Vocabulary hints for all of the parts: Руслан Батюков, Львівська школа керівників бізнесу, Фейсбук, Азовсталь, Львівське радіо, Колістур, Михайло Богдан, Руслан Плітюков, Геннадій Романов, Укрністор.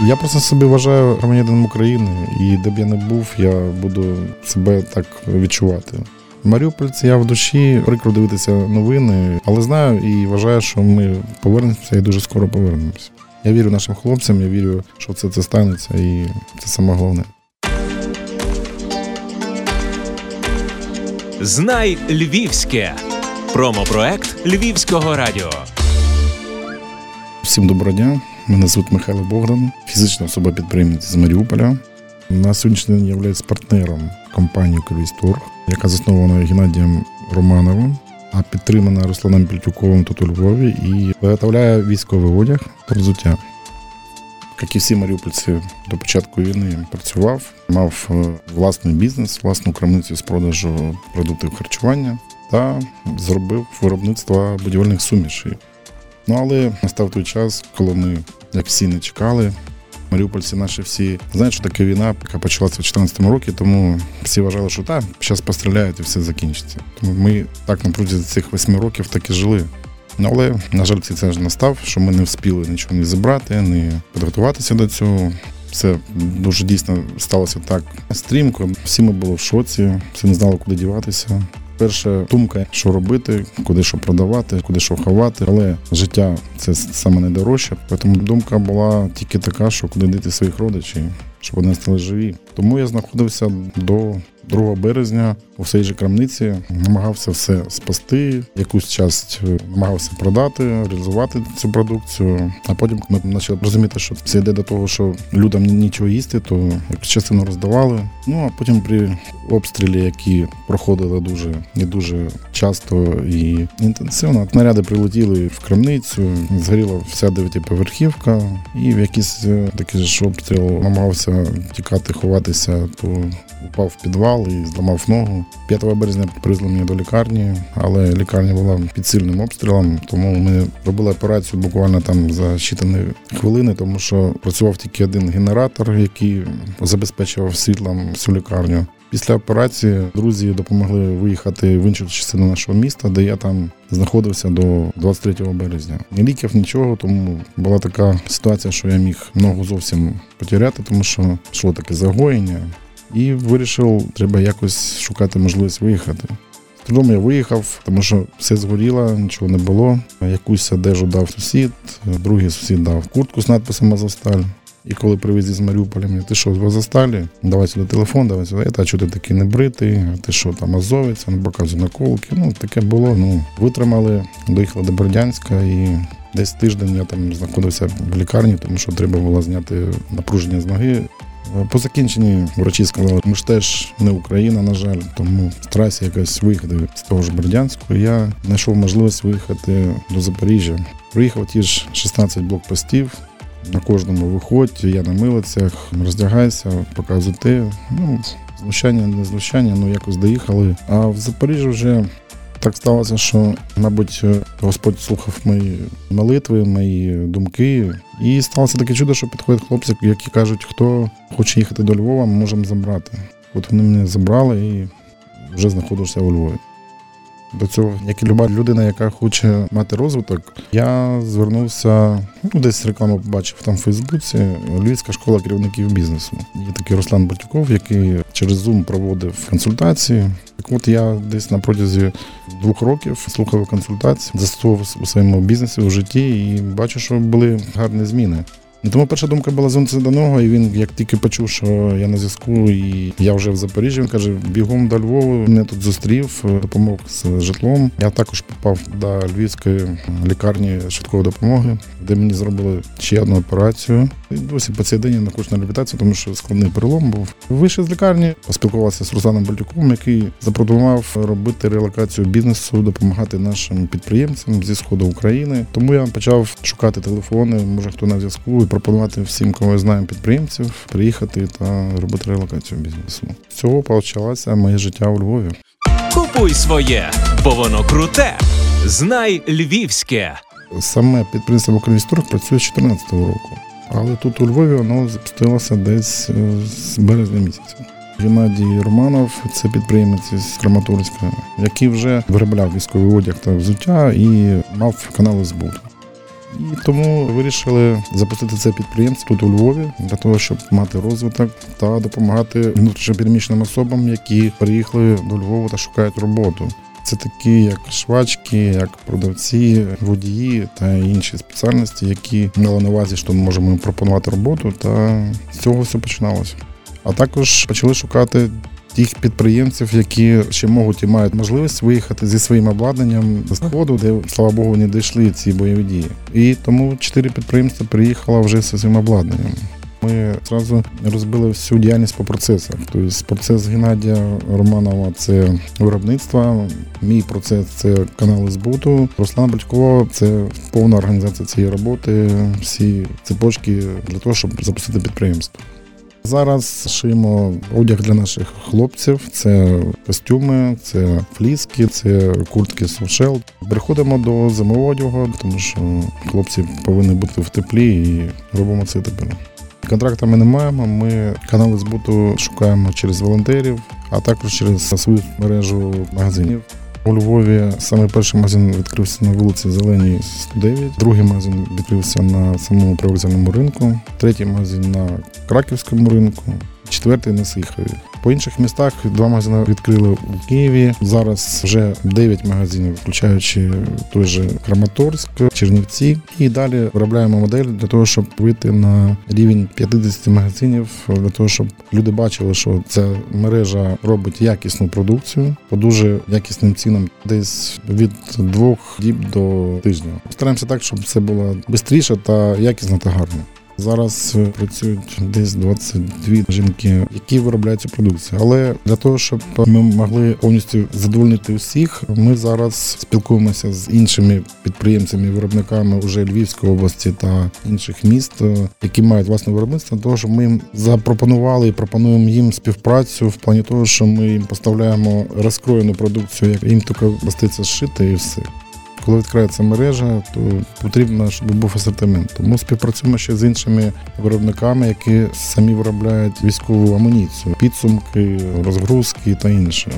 Я просто себе вважаю громадянином України, і де б я не був, я буду себе так відчувати. Маріуполь – це я в душі, прикро дивитися новини, але знаю і вважаю, що ми повернемося і дуже скоро повернемося. Я вірю нашим хлопцям, я вірю, що це станеться, і це саме головне. «Знай Львівське» – промопроект Львівського радіо. Всім доброго дня. Мене звуть Михайло Богдан, фізична особа-підприємець з Маріуполя. На сьогоднішній день являюсь партнером компанії «Колістур», яка заснована Геннадієм Романовим, а підтримана Русланом Плітюковим тут у Львові, і виготовляє військовий одяг та взуття. Як і всі маріупольці, до початку війни працював, мав власний бізнес, власну крамницю з продажу продуктів харчування та зробив виробництво будівельних сумішей. Але настав той час, коли ми, як всі, не чекали. Маріупольці наші всі знають, що таке війна, яка почалася в 2014 році, тому всі вважали, що так, зараз постріляють і все закінчиться. Тому ми так напротязі цих 8 років так і жили. Але, на жаль, цей час настав, що ми не встигли нічого не зібрати, не підготуватися до цього. Все дуже дійсно сталося так стрімко. Всі ми були в шоці, всі не знали, куди діватися. Перша думка, що робити, куди що продавати, куди що ховати, але життя – це саме найдорожче. Тому думка була тільки така, що куди діти своїх родичів, щоб вони стали живі. Тому я знаходився до 2 березня у своїй же крамниці, намагався все спасти, якусь частину намагався продати, реалізувати цю продукцію. А потім ми почали розуміти, що це йде до того, що людям нічого їсти, то якусь частину роздавали. А потім при обстрілі, які проходили дуже і дуже часто і інтенсивно, снаряди прилетіли в крамницю, згоріла вся 9-поверхівка, і в якийсь такий ж обстріл намагався тікати, ховатися, то упав в підвал і зламав ногу. 5 березня привезли мене до лікарні, але лікарня була під сильним обстрілом, тому ми робили операцію буквально там за щитані хвилини, тому що працював тільки один генератор, який забезпечував світлом всю лікарню. Після операції друзі допомогли виїхати в іншу частину нашого міста, де я там знаходився до 23 березня. Ні ліків, нічого, тому була така ситуація, що я міг ногу зовсім потеряти, тому що йшло таке загоєння. І вирішив, треба якось шукати можливість виїхати. З трудом я виїхав, тому що все згоріло, нічого не було. Якусь одежу дав сусід, другий сусід дав куртку з надписом «Азовсталь». І коли привіз із Маріуполя, мені, ти що, з «Азовсталі»? Давай сюди телефон, давай сюди. А чого ти такий небритий? Ти що, там азовець? Він показує наколки. Таке було. Витримали, доїхали до Бердянська і... Десь тиждень я там знаходився в лікарні, тому що треба було зняти напруження з ноги. По закінченні врачі сказали, ми ж теж не Україна, на жаль, тому старайся якось виїхати з того ж Бердянську. Я знайшов можливість виїхати до Запоріжжя. Приїхав ті ж 16 блокпостів, на кожному виходь, я на милицях, роздягайся, показуй те. Знущання, не знущання, якось доїхали. А в Запоріжжі вже... Так сталося, що, мабуть, Господь слухав мої молитви, мої думки. І сталося таке чудо, що підходять хлопці, які кажуть, хто хоче їхати до Львова, ми можемо забрати. От вони мене забрали і вже знаходжуся у Львові. До цього, як і люба людина, яка хоче мати розвиток, я звернувся, десь рекламу побачив там в Фейсбуці, Львівська школа керівників бізнесу. Є такий Руслан Батюков, який через Zoom проводив консультації. Так от я десь на протязі 2 років слухав консультації, застосовував у своєму бізнесі, у житті і бачу, що були гарні зміни. Тому перша думка була дзвонити до нього, і він, як тільки почув, що я на зв'язку, і я вже в Запоріжжі, він каже, бігом до Львова, мене тут зустрів, допомог з житлом. Я також попав до Львівської лікарні швидкої допомоги, де мені зробили ще одну операцію. І досі по цей день я знаходжусь на реабілітації, тому що складний перелом був. Вийшов з лікарні, поспілкувався з Русланом Батюковим, який запропонував робити релокацію бізнесу, допомагати нашим підприємцям зі Сходу України. Тому я почав шукати телефони, може хто на зв'язку, пропонувати всім, кого знаємо, підприємців, приїхати та робити релокацію бізнесу. З цього почалося моє життя у Львові. Купуй своє, бо воно круте. Знай Львівське. Саме підприємство «Укрністор» працює з 2014 року. Але тут у Львові воно запустилося десь з березня місяця. Геннадій Романов – це підприємець із Краматорська, який вже виробляв військовий одяг та взуття і мав канал збуту. І тому вирішили запустити це підприємство тут у Львові для того, щоб мати розвиток та допомагати внутрішньопереміщеним особам, які приїхали до Львова та шукають роботу. Це такі, як швачки, як продавці, водії та інші спеціальності, які мали на увазі, що ми можемо пропонувати роботу, та з цього все починалося. А також почали шукати тих підприємців, які ще можуть і мають можливість виїхати зі своїм обладнанням з сходу, де, слава Богу, не дійшли ці бойові дії. І тому 4 підприємства приїхали вже зі своїм обладнанням. Ми одразу розбили всю діяльність по процесах. Тобто процес Геннадія Романова – це виробництво, мій процес – це канали збуту, Руслана Батюкова – це повна організація цієї роботи, всі цепочки для того, щоб запустити підприємство. Зараз шиємо одяг для наших хлопців, це костюми, це фліски, це куртки сушел. Переходимо до зимового одягу, тому що хлопці повинні бути в теплі і робимо це тепер. Контракта ми не маємо, ми канали збуту шукаємо через волонтерів, а також через свою мережу магазинів. У Львові самий перший магазин відкрився на вулиці Зеленій, 109, другий магазин відкрився на самому привокзальному ринку, третій магазин на Краківському ринку, четвертий на Сихові. По інших містах 2 магазини відкрили у Києві, зараз вже 9 магазинів, включаючи той же Краматорськ, Чернівці. І далі виробляємо модель для того, щоб вийти на рівень 50 магазинів, для того, щоб люди бачили, що ця мережа робить якісну продукцію по дуже якісним цінам, десь від 2 діб до тижня. Стараємося так, щоб це було швидше та якісно та гарно. Зараз працюють десь 22 жінки, які виробляють цю продукцію. Але для того, щоб ми могли повністю задовольнити усіх, ми зараз спілкуємося з іншими підприємцями і виробниками уже Львівської області та інших міст, які мають власне виробництво, тому що ми їм запропонували і пропонуємо їм співпрацю в плані того, що ми їм поставляємо розкроєну продукцію, як їм тільки баститься зшити і все. Коли відкриється мережа, то потрібно, щоб був асортимент. Тому співпрацюємо ще з іншими виробниками, які самі виробляють військову амуніцію, підсумки, розгрузки та інше.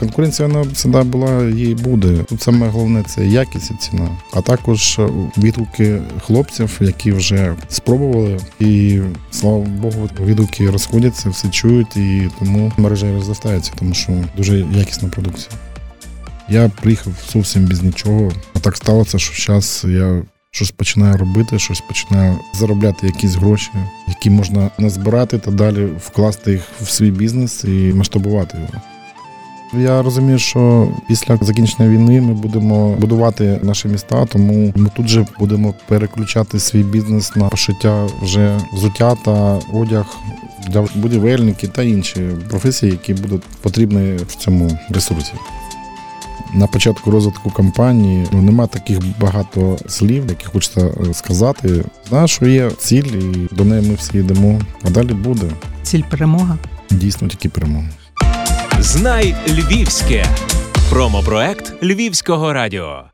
Конкуренція вона завжди була, є і буде. Тут саме головне – це якість і ціна, а також відгуки хлопців, які вже спробували. І, слава Богу, відгуки розходяться, все чують, і тому мережа розростається, тому що дуже якісна продукція. Я приїхав зовсім без нічого. А так сталося, що зараз я щось починаю робити, щось починаю заробляти якісь гроші, які можна назбирати та далі вкласти їх в свій бізнес і масштабувати його. Я розумію, що після закінчення війни ми будемо будувати наші міста, тому ми тут же будемо переключати свій бізнес на пошиття вже взуття та одяг для будівельників та інші професії, які будуть потрібні в цьому ресурсі. На початку розвитку компанії немає таких багато слів, які хочеться сказати. Знаю, що є ціль, і до неї ми всі йдемо, а далі буде. Ціль – перемога? Дійсно, тільки перемога. «Знай Львівське» – промопроект Львівського радіо.